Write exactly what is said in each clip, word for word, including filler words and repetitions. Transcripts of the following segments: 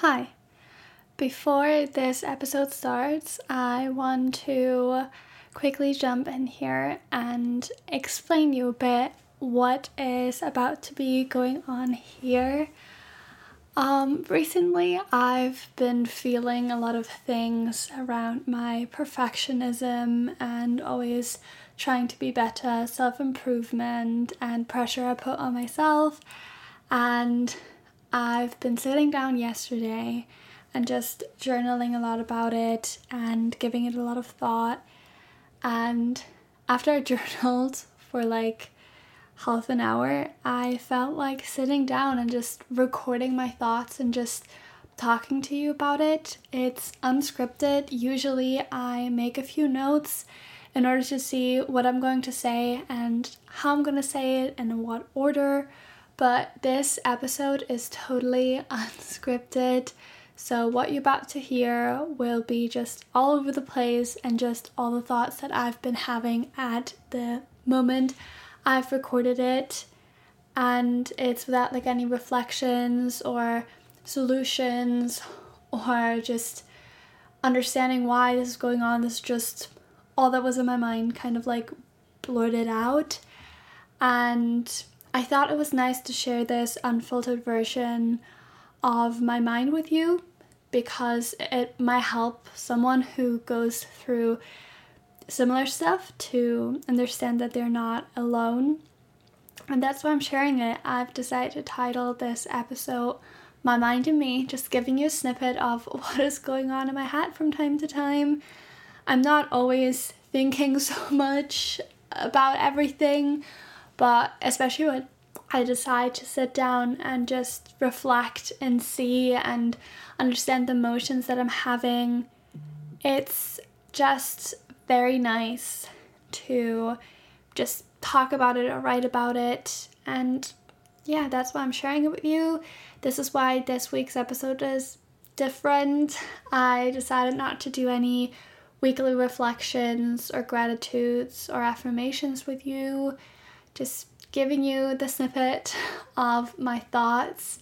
Hi. Before this episode starts, I want to quickly jump in here and explain you a bit what is about to be going on here. Um, recently, I've been feeling a lot of things around my perfectionism and always trying to be better, self-improvement and pressure I put on myself, and I've been sitting down yesterday and just journaling a lot about it and giving it a lot of thought. And after I journaled for like half an hour, I felt like sitting down and just recording my thoughts and just talking to you about it. It's unscripted. Usually I make a few notes in order to see what I'm going to say and how I'm going to say it and in what order. But this episode is totally unscripted, so what you're about to hear will be just all over the place and just all the thoughts that I've been having at the moment I've recorded it, and it's without like any reflections or solutions or just understanding why this is going on. This is just all that was in my mind kind of like blurted out, and I thought it was nice to share this unfiltered version of my mind with you because it might help someone who goes through similar stuff to understand that they're not alone. And that's why I'm sharing it. I've decided to title this episode My Mind and Me, just giving you a snippet of what is going on in my head from time to time. I'm not always thinking so much about everything, but especially when I decide to sit down and just reflect and see and understand the emotions that I'm having, it's just very nice to just talk about it or write about it. And yeah, that's why I'm sharing it with you. This is why this week's episode is different. I decided not to do any weekly reflections or gratitudes or affirmations with you. Just giving you the snippet of my thoughts,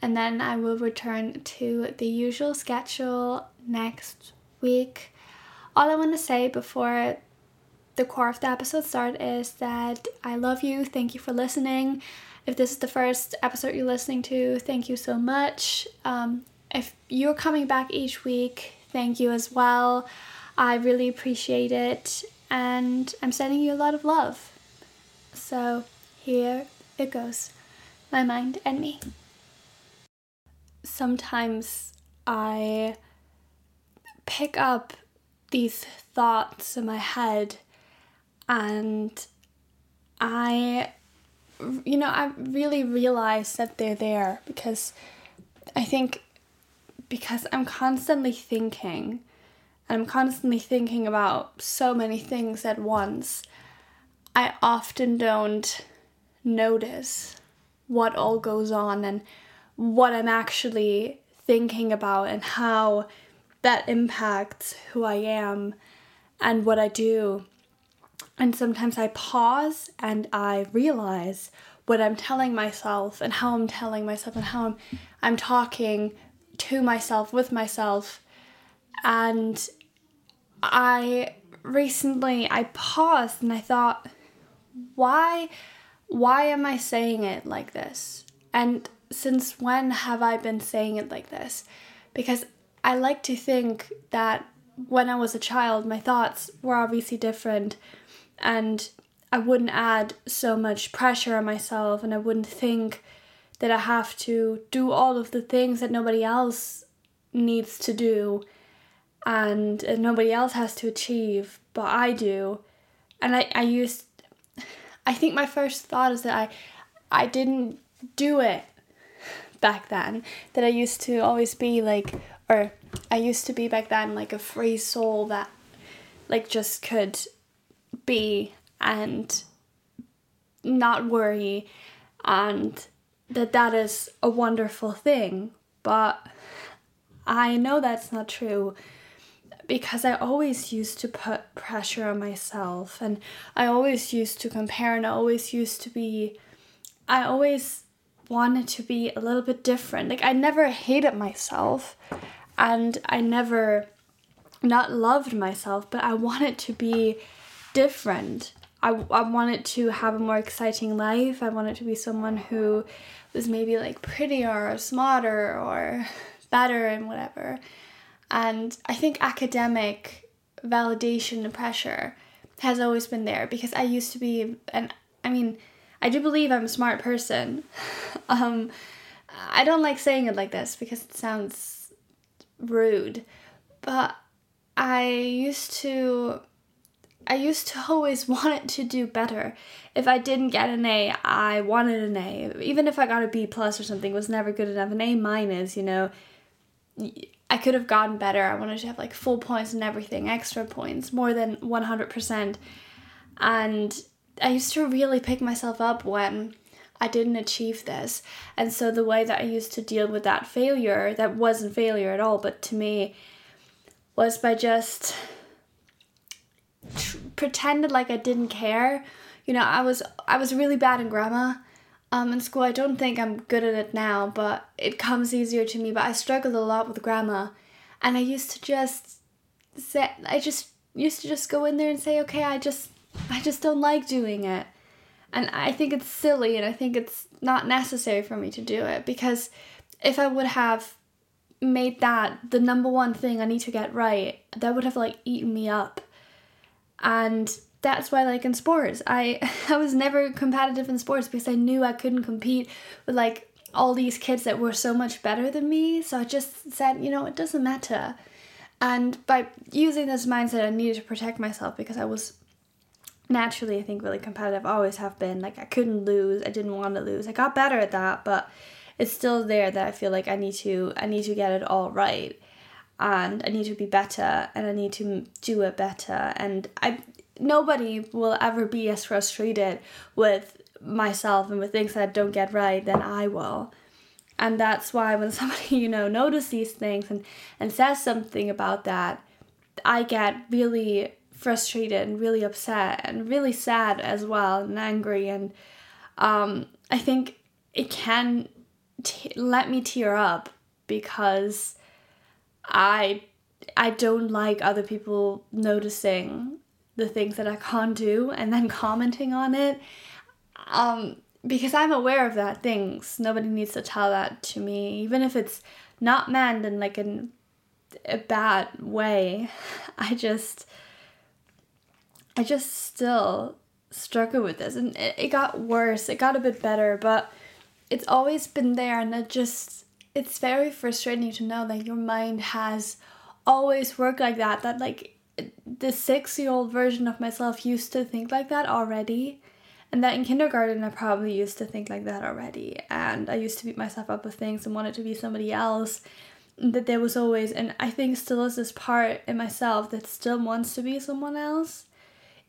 and then I will return to the usual schedule next week. All I want to say before the core of the episode starts is that I love you. Thank you for listening. If this is the first episode you're listening to, thank you so much. Um, if you're coming back each week, thank you as well. I really appreciate it, and I'm sending you a lot of love. So here it goes, my mind and me. Sometimes I pick up these thoughts in my head and I, you know, I really realize that they're there because I think because I'm constantly thinking and I'm constantly thinking about so many things at once. I often don't notice what all goes on and what I'm actually thinking about and how that impacts who I am and what I do. And sometimes I pause and I realize what I'm telling myself and how I'm telling myself and how I'm, I'm talking to myself, with myself. And I recently, I paused and I thought, Why, why am I saying it like this? And since when have I been saying it like this? Because I like to think that when I was a child, my thoughts were obviously different and I wouldn't add so much pressure on myself and I wouldn't think that I have to do all of the things that nobody else needs to do and nobody else has to achieve, but I do. And I, I used I think my first thought is that I I didn't do it back then, that I used to always be like, or I used to be back then like a free soul that like just could be and not worry, and that that is a wonderful thing. But I know that's not true, because I always used to put pressure on myself and I always used to compare and I always used to be, I always wanted to be a little bit different. Like, I never hated myself and I never not loved myself, but I wanted to be different. I, I wanted to have a more exciting life. I wanted to be someone who was maybe like prettier or smarter or better and whatever. And I think academic validation and pressure has always been there, because I used to be, and I mean, I do believe I'm a smart person. um, I don't like saying it like this because it sounds rude, but I used to, I used to always want to do better. If I didn't get an A, I wanted an A. Even if I got a B plus or something, it was never good enough. An A minus, you know, I could have gotten better. I wanted to have like full points and everything, extra points, more than one hundred percent. And I used to really pick myself up when I didn't achieve this. And so the way that I used to deal with that failure, that wasn't failure at all, but to me, was by just tr- pretended like I didn't care. You know, I was I was really bad in grammar um, in school. I don't think I'm good at it now, but it comes easier to me. But I struggled a lot with grammar. And I used to just say, I just used to just go in there and say, okay, I just... I just don't like doing it. And I think it's silly, and I think it's not necessary for me to do it, because if I would have made that the number one thing I need to get right, that would have like eaten me up. And that's why, like in sports, I, I was never competitive in sports, because I knew I couldn't compete with like all these kids that were so much better than me. So I just said, you know, it doesn't matter. And by using this mindset, I needed to protect myself, because I was naturally, I think, really competitive. I always have been. Like, I couldn't lose. I didn't want to lose. I got better at that, but it's still there that I feel like I need to, I need to get it all right, and I need to be better, and I need to do it better. And I, nobody will ever be as frustrated with myself and with things that I don't get right than I will. And that's why when somebody, you know, notices these things and, and says something about that, I get really frustrated and really upset and really sad as well, and angry. And um, I think it can t- let me tear up, because I I don't like other people noticing the things that I can't do and then commenting on it, um, because I'm aware of that things. Nobody needs to tell that to me, even if it's not meant in like an, a bad way. I just... I just still struggle with this, and it, it got worse, it got a bit better, but it's always been there. And it just, it's very frustrating to know that your mind has always worked like that, that like the six-year-old version of myself used to think like that already, and that in kindergarten I probably used to think like that already, and I used to beat myself up with things and wanted to be somebody else. That there was always, and I think still is, this part in myself that still wants to be someone else.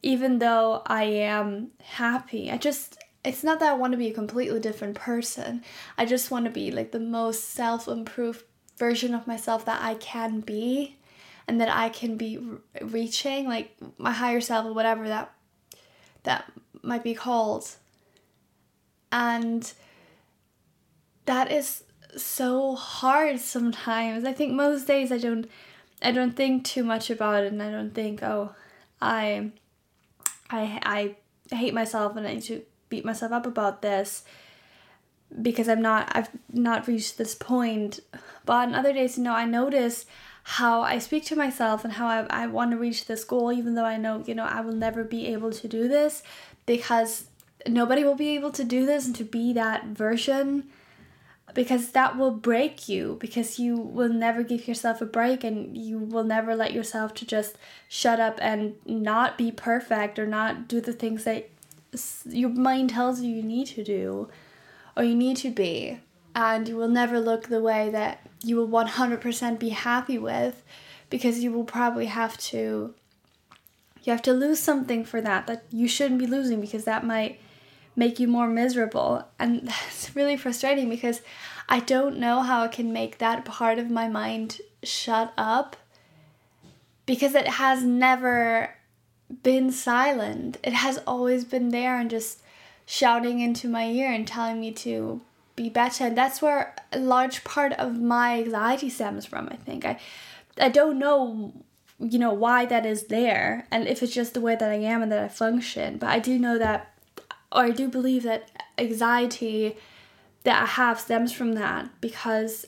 Even though I am happy, I just, it's not that I want to be a completely different person. I just want to be like the most self-improved version of myself that I can be, and that I can be re- reaching, like my higher self or whatever that that might be called. And that is so hard sometimes. I think most days I don't, I don't think too much about it, and I don't think, oh, I... I I hate myself and I need to beat myself up about this because I'm not I've not reached this point. But on other days, you know, I notice how I speak to myself and how I, I want to reach this goal, even though I know, you know, I will never be able to do this, because nobody will be able to do this and to be that version, because that will break you, because you will never give yourself a break, and you will never let yourself to just shut up and not be perfect or not do the things that your mind tells you you need to do or you need to be. And you will never look the way that you will one hundred percent be happy with, because you will probably have to, you have to lose something for that, that you shouldn't be losing, because that might make you more miserable. And that's really frustrating, because I don't know how I can make that part of my mind shut up, because it has never been silent. It has always been there and just shouting into my ear and telling me to be better. And that's where a large part of my anxiety stems from, I think. I, I don't know, you know, why that is there, and if it's just the way that I am and that I function. But I do know that, or I do believe that anxiety that I have stems from that, because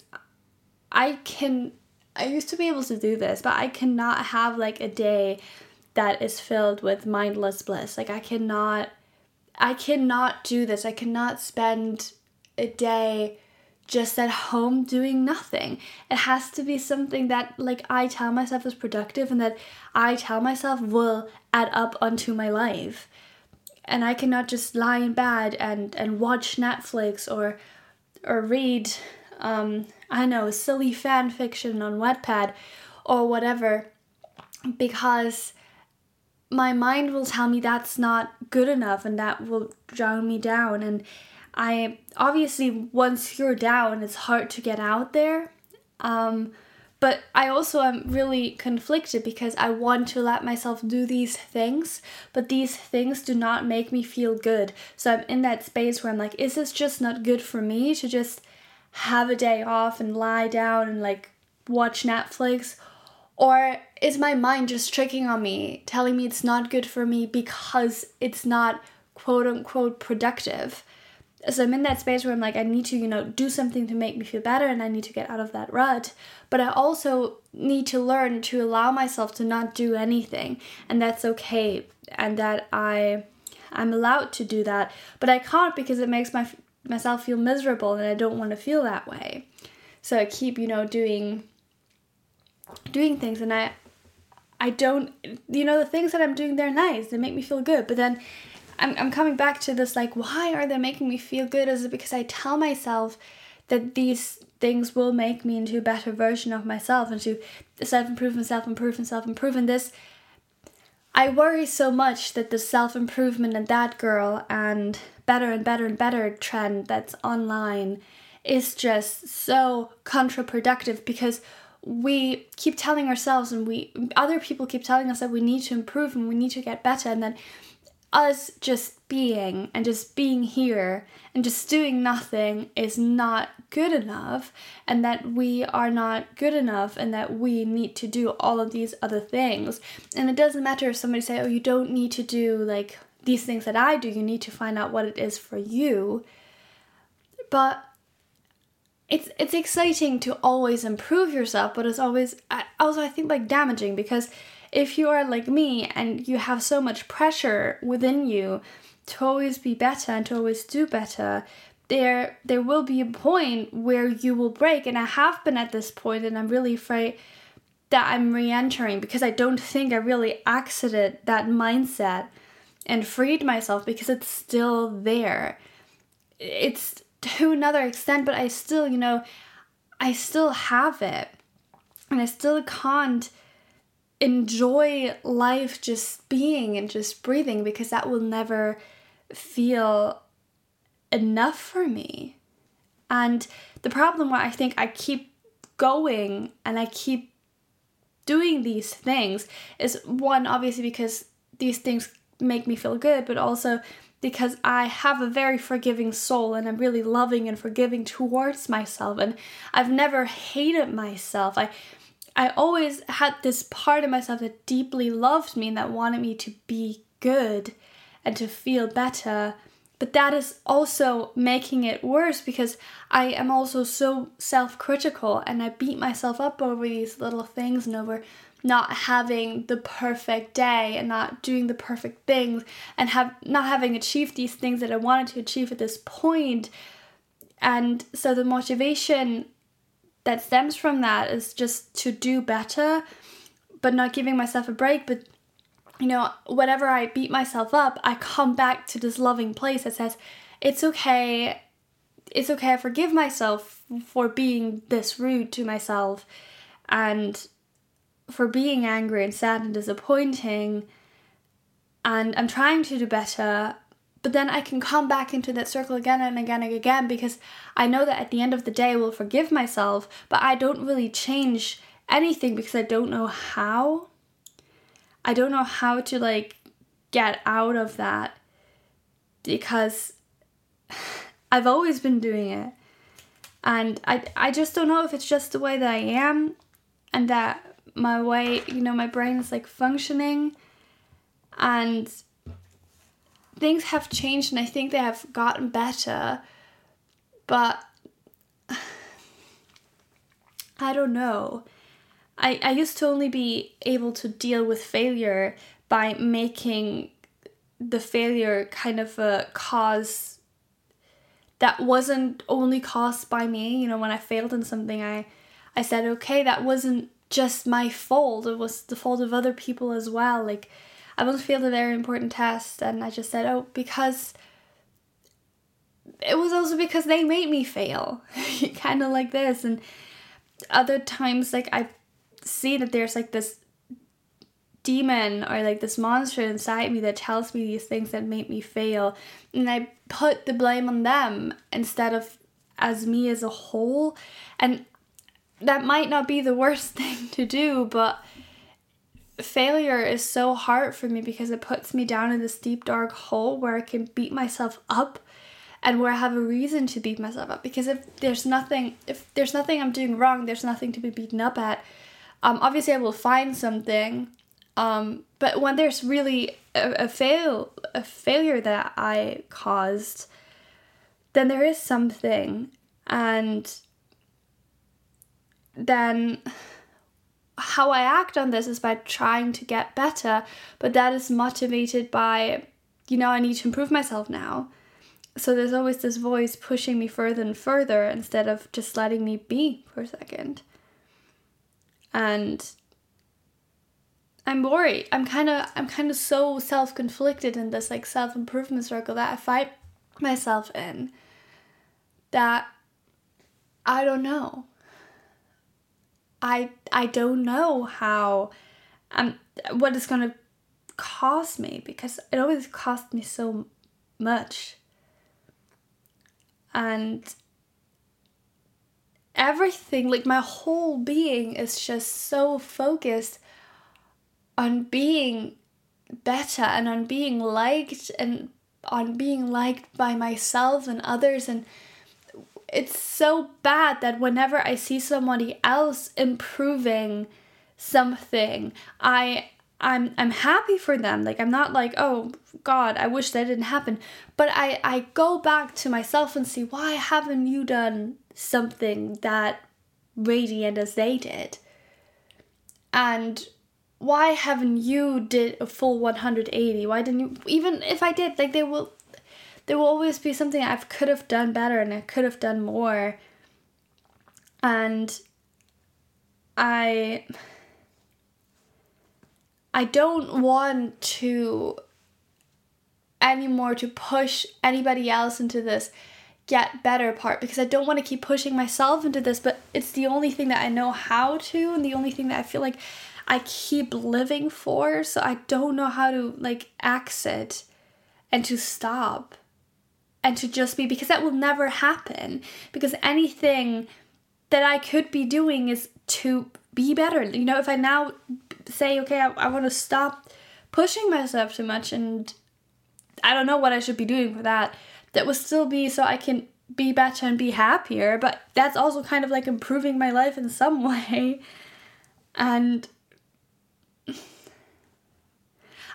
I can, I used to be able to do this, but I cannot have like a day that is filled with mindless bliss. Like I cannot, I cannot do this. I cannot spend a day just at home doing nothing. It has to be something that like I tell myself is productive and that I tell myself will add up onto my life. And I cannot just lie in bed and, and watch Netflix or or read, um, I know, silly fan fiction on Wattpad or whatever, because my mind will tell me that's not good enough and that will drown me down. And I obviously, once you're down, it's hard to get out there. Um, but I also am really conflicted because I want to let myself do these things, but these things do not make me feel good. So I'm in that space where I'm like, is this just not good for me to just have a day off and lie down and like watch Netflix? Or is my mind just tricking on me, telling me it's not good for me because it's not quote unquote productive? So I'm in that space where I'm like, I need to, you know, do something to make me feel better and I need to get out of that rut. But I also need to learn to allow myself to not do anything. And that's okay. And that I, I'm allowed to do that. But I can't because it makes my myself feel miserable and I don't want to feel that way. So I keep, you know, doing, doing things. And I, I don't, you know, the things that I'm doing, they're nice. They make me feel good. But then I'm I'm coming back to this, like, why are they making me feel good? Is it because I tell myself that these things will make me into a better version of myself and to self-improve and self-improve and self-improve? And this, I worry so much that the self-improvement and that girl and better and better and better trend that's online is just so contraproductive, because we keep telling ourselves and we other people keep telling us that we need to improve and we need to get better, and then us just being and just being here and just doing nothing is not good enough, and that we are not good enough and that we need to do all of these other things. And it doesn't matter if somebody say, oh, you don't need to do like these things that I do, you need to find out what it is for you. But it's it's exciting to always improve yourself, but it's always I, also I think like damaging, because if you are like me and you have so much pressure within you to always be better and to always do better, there there will be a point where you will break. And I have been at this point, and I'm really afraid that I'm re-entering, because I don't think I really exited that mindset and freed myself, because it's still there. It's to another extent, but I still, you know, I still have it. And I still can't enjoy life just being and just breathing, because that will never feel enough for me. And the problem where I think I keep going and I keep doing these things is, one, obviously because these things make me feel good, but also because I have a very forgiving soul and I'm really loving and forgiving towards myself, and I've never hated myself. I I always had this part of myself that deeply loved me and that wanted me to be good and to feel better. But that is also making it worse, because I am also so self-critical and I beat myself up over these little things and over not having the perfect day and not doing the perfect things and have not having achieved these things that I wanted to achieve at this point. And so the motivation that stems from that is just to do better, but not giving myself a break. But, you know, whenever I beat myself up, I come back to this loving place that says, it's okay, it's okay, I forgive myself for being this rude to myself and for being angry and sad and disappointing, and I'm trying to do better. But then I can come back into that circle again and again and again, because I know that at the end of the day I will forgive myself, but I don't really change anything because I don't know how. I don't know how to like get out of that, because I've always been doing it. And I, I just don't know if it's just the way that I am, and that my way, you know, my brain is like functioning, and things have changed, and I think they have gotten better, but I don't know. I, I used to only be able to deal with failure by making the failure kind of a cause that wasn't only caused by me. You know, when I failed in something, I, I said, okay, that wasn't just my fault. It was the fault of other people as well. Like, I once failed a very important test, and I just said, oh, because it was also because they made me fail. Kind of like this. And other times, like, I see that there's like this demon or like this monster inside me that tells me these things that make me fail, and I put the blame on them instead of as me as a whole. And that might not be the worst thing to do, but failure is so hard for me because it puts me down in this deep dark hole where I can beat myself up, and where I have a reason to beat myself up, because if there's nothing if there's nothing I'm doing wrong, there's nothing to be beaten up at. Um, obviously I will find something. Um, but when there's really a, a fail, a failure that I caused, then there is something, and then how I act on this is by trying to get better, but that is motivated by, you know, I need to improve myself now. So there's always this voice pushing me further and further instead of just letting me be for a second. And I'm worried. I'm kind of I'm kind of so self-conflicted in this like self-improvement circle that I fight myself in, that I don't know. I I don't know how um what it's going to cost me, because it always cost me so much. And everything, like my whole being is just so focused on being better, and on being liked, and on being liked by myself and others. And it's so bad that whenever I see somebody else improving something, I I'm I'm happy for them. Like, I'm not like, oh God, I wish that didn't happen. But I, I go back to myself and see, why haven't you done something that radiant as they did? And why haven't you did a full one hundred eighty? Why didn't you? Even if I did, like, there will there will always be something I could have done better, and I could have done more. And I I don't want to anymore to push anybody else into this get better part, because I don't want to keep pushing myself into this, but it's the only thing that I know how to, and the only thing that I feel like I keep living for, so I don't know how to like exit and to stop and to just be, because that will never happen, because anything that I could be doing is to be better. You know, if I now say, okay, I, I want to stop pushing myself too much, and I don't know what I should be doing for that, that will still be so I can be better and be happier, but that's also kind of like improving my life in some way. And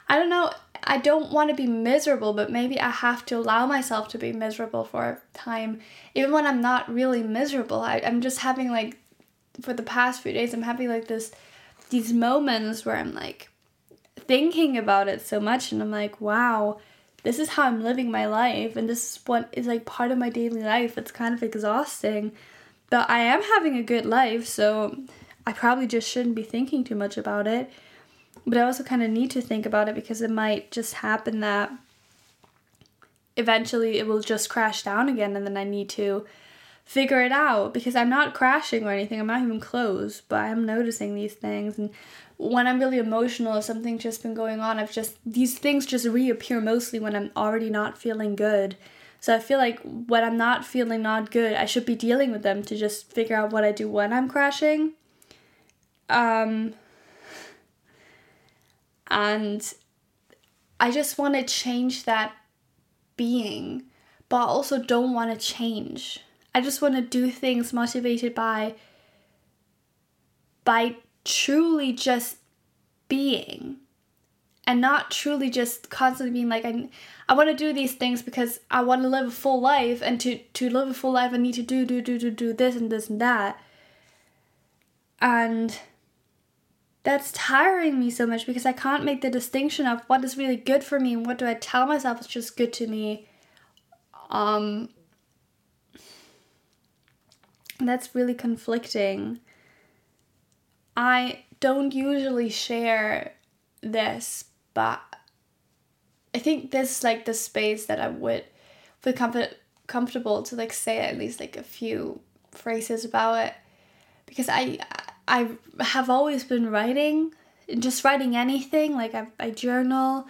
I don't know, I don't want to be miserable, but maybe I have to allow myself to be miserable for a time. Even when I'm not really miserable, I, I'm just having like, for the past few days, I'm having like this, these moments where I'm like thinking about it so much, and I'm like, wow, this is how I'm living my life, and this is what is like part of my daily life. It's kind of exhausting, but I am having a good life, so I probably just shouldn't be thinking too much about it. But I also kind of need to think about it, because it might just happen that eventually it will just crash down again, and then I need to figure it out, because I'm not crashing or anything. I'm not even close, but I'm noticing these things. And when I'm really emotional or something's just been going on, I've just, these things just reappear mostly when I'm already not feeling good. So I feel like when I'm not feeling not good, I should be dealing with them to just figure out what I do when I'm crashing. Um... And I just want to change that being, but I also don't want to change. I I just want to do things motivated by by truly just being, and not truly just constantly being like, I, I want to do these things because I want to live a full life, and to, to live a full life, I need to do, do, do, do, do this and this and that. And that's tiring me so much because I can't make the distinction of what is really good for me and what do I tell myself is just good to me. Um, that's really conflicting. I don't usually share this, but I think this is like the space that I would feel comfort- comfortable to like say at least like a few phrases about it, because I I have always been writing, just writing anything, like I, I journal,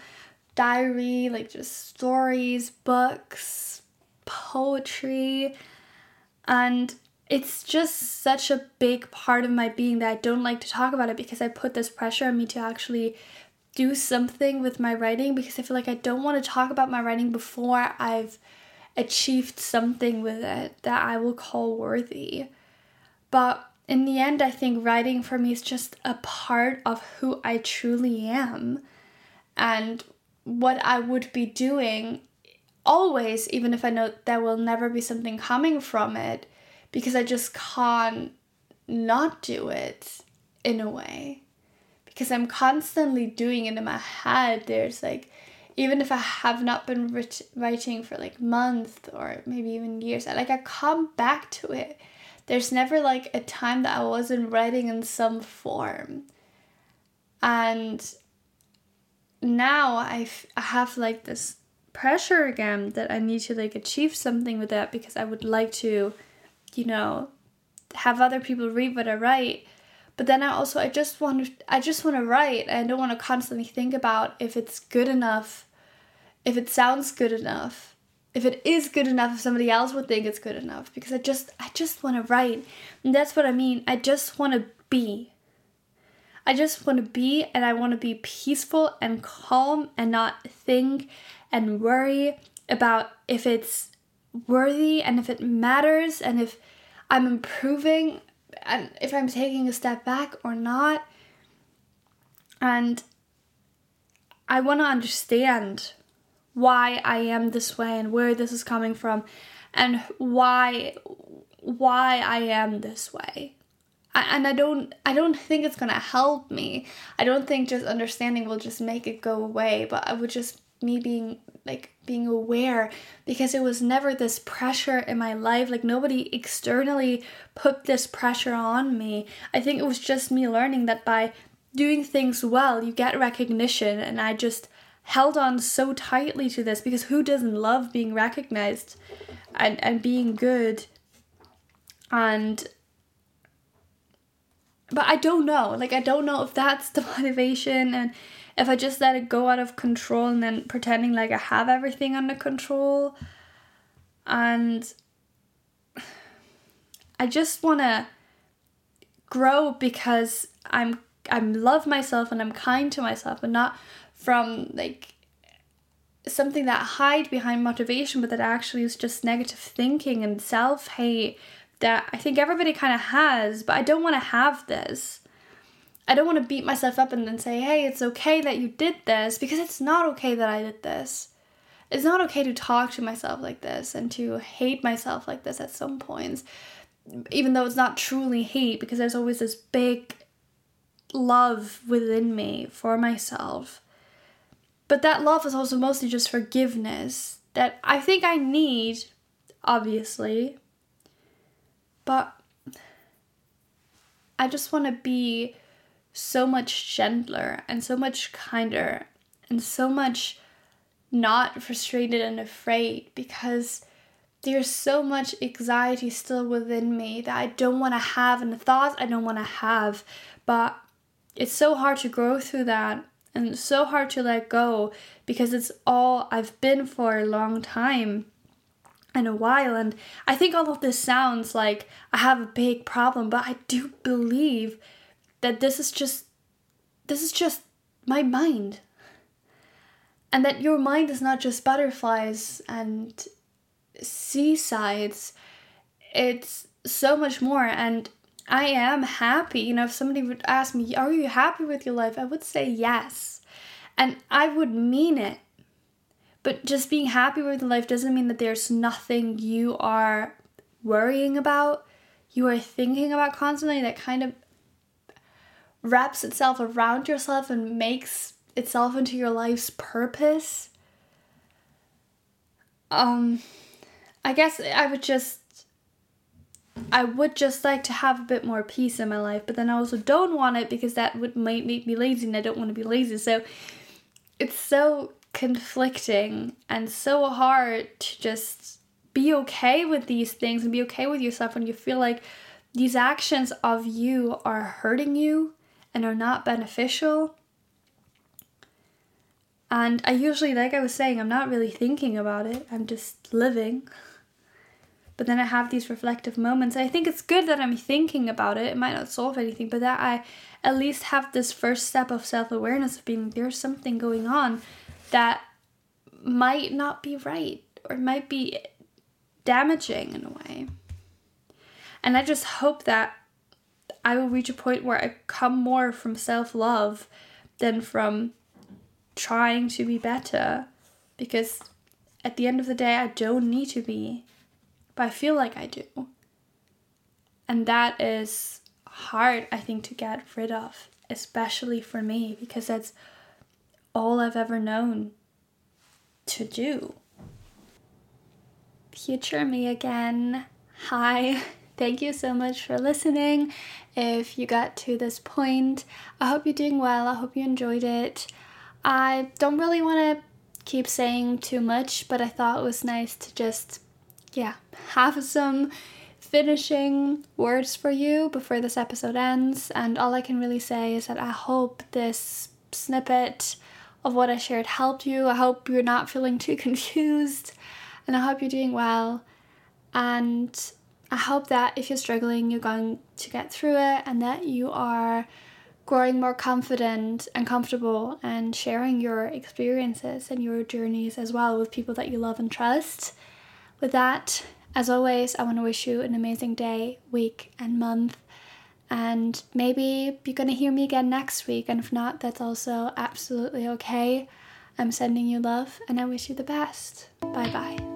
diary, like just stories, books, poetry, and it's just such a big part of my being that I don't like to talk about it because I put this pressure on me to actually do something with my writing, because I feel like I don't want to talk about my writing before I've achieved something with it that I will call worthy. But in the end, I think writing for me is just a part of who I truly am and what I would be doing always, even if I know there will never be something coming from it, because I just can't not do it in a way. Because I'm constantly doing it in my head. There's like, even if I have not been writ- writing for like months or maybe even years, I, like I come back to it. There's never like a time that I wasn't writing in some form. And now I've, I have like this pressure again that I need to like achieve something with that, because I would like to, you know, have other people read what I write. But then I also, I just want to, I just want to write. I don't want to constantly think about if it's good enough, if it sounds good enough, if it is good enough, if somebody else would think it's good enough, because I just, I just want to write. And that's what I mean. I just want to be. I just want to be, and I want to be peaceful and calm and not think and worry about if it's worthy and if it matters and if I'm improving and if I'm taking a step back or not. And I want to understand why I am this way and where this is coming from and why why I am this way. I, and I don't I don't think it's going to help me. I don't think just understanding will just make it go away, but I would just me being like being aware, because it was never this pressure in my life. Like nobody externally put this pressure on me. I think it was just me learning that by doing things well, you get recognition. And I just held on so tightly to this, because who doesn't love being recognized and, and being good? And, but I don't know, like, I don't know if that's the motivation, and if I just let it go out of control and then pretending like I have everything under control. And I just want to grow because I'm I love myself and I'm kind to myself, and not from like something that hide behind motivation, but that actually is just negative thinking and self-hate that I think everybody kind of has, but I don't want to have this. I don't want to beat myself up and then say, hey, it's okay that you did this, because it's not okay that I did this. It's not okay to talk to myself like this and to hate myself like this at some points, even though it's not truly hate, because there's always this big love within me for myself. But that love is also mostly just forgiveness that I think I need, obviously. But I just want to be so much gentler and so much kinder and so much not frustrated and afraid, because there's so much anxiety still within me that I don't want to have, and the thoughts I don't want to have, but it's so hard to grow through that and it's so hard to let go, because it's all I've been for a long time and a while. And I think all of this sounds like I have a big problem, but I do believe that this is just, this is just my mind. And that your mind is not just butterflies and seasides. it's so much more. And I am happy. You know, if somebody would ask me, are you happy with your life? I would say yes. And I would mean it. But just being happy with your life doesn't mean that there's nothing you are worrying about, you are thinking about constantly, that kind of wraps itself around yourself and makes itself into your life's purpose. Um, I guess I would just, I would just like to have a bit more peace in my life, but then I also don't want it because that would make me lazy, and I don't want to be lazy. So it's so conflicting and so hard to just be okay with these things and be okay with yourself when you feel like these actions of you are hurting you and are not beneficial. And I usually, like I was saying, I'm not really thinking about it. I'm just living. But then I have these reflective moments. I think it's good that I'm thinking about it. It might not solve anything, but that I at least have this first step of self-awareness of being, there's something going on that might not be right or might be damaging in a way. And I just hope that I will reach a point where I come more from self-love than from trying to be better, because at the end of the day, I don't need to be, but I feel like I do. And that is hard, I think, to get rid of, especially for me, because that's all I've ever known to do. Future me again. Hi. Thank you so much for listening. If you got to this point, I hope you're doing well. I hope you enjoyed it. I don't really want to keep saying too much, but I thought it was nice to just, yeah, have some finishing words for you before this episode ends. And all I can really say is that I hope this snippet of what I shared helped you. I hope you're not feeling too confused, and I hope you're doing well. And I hope that if you're struggling, you're going to get through it, and that you are growing more confident and comfortable and sharing your experiences and your journeys as well with people that you love and trust. With that, as always, I want to wish you an amazing day, week, and month. And maybe you're going to hear me again next week. And if not, that's also absolutely okay. I'm sending you love, and I wish you the best. Bye-bye.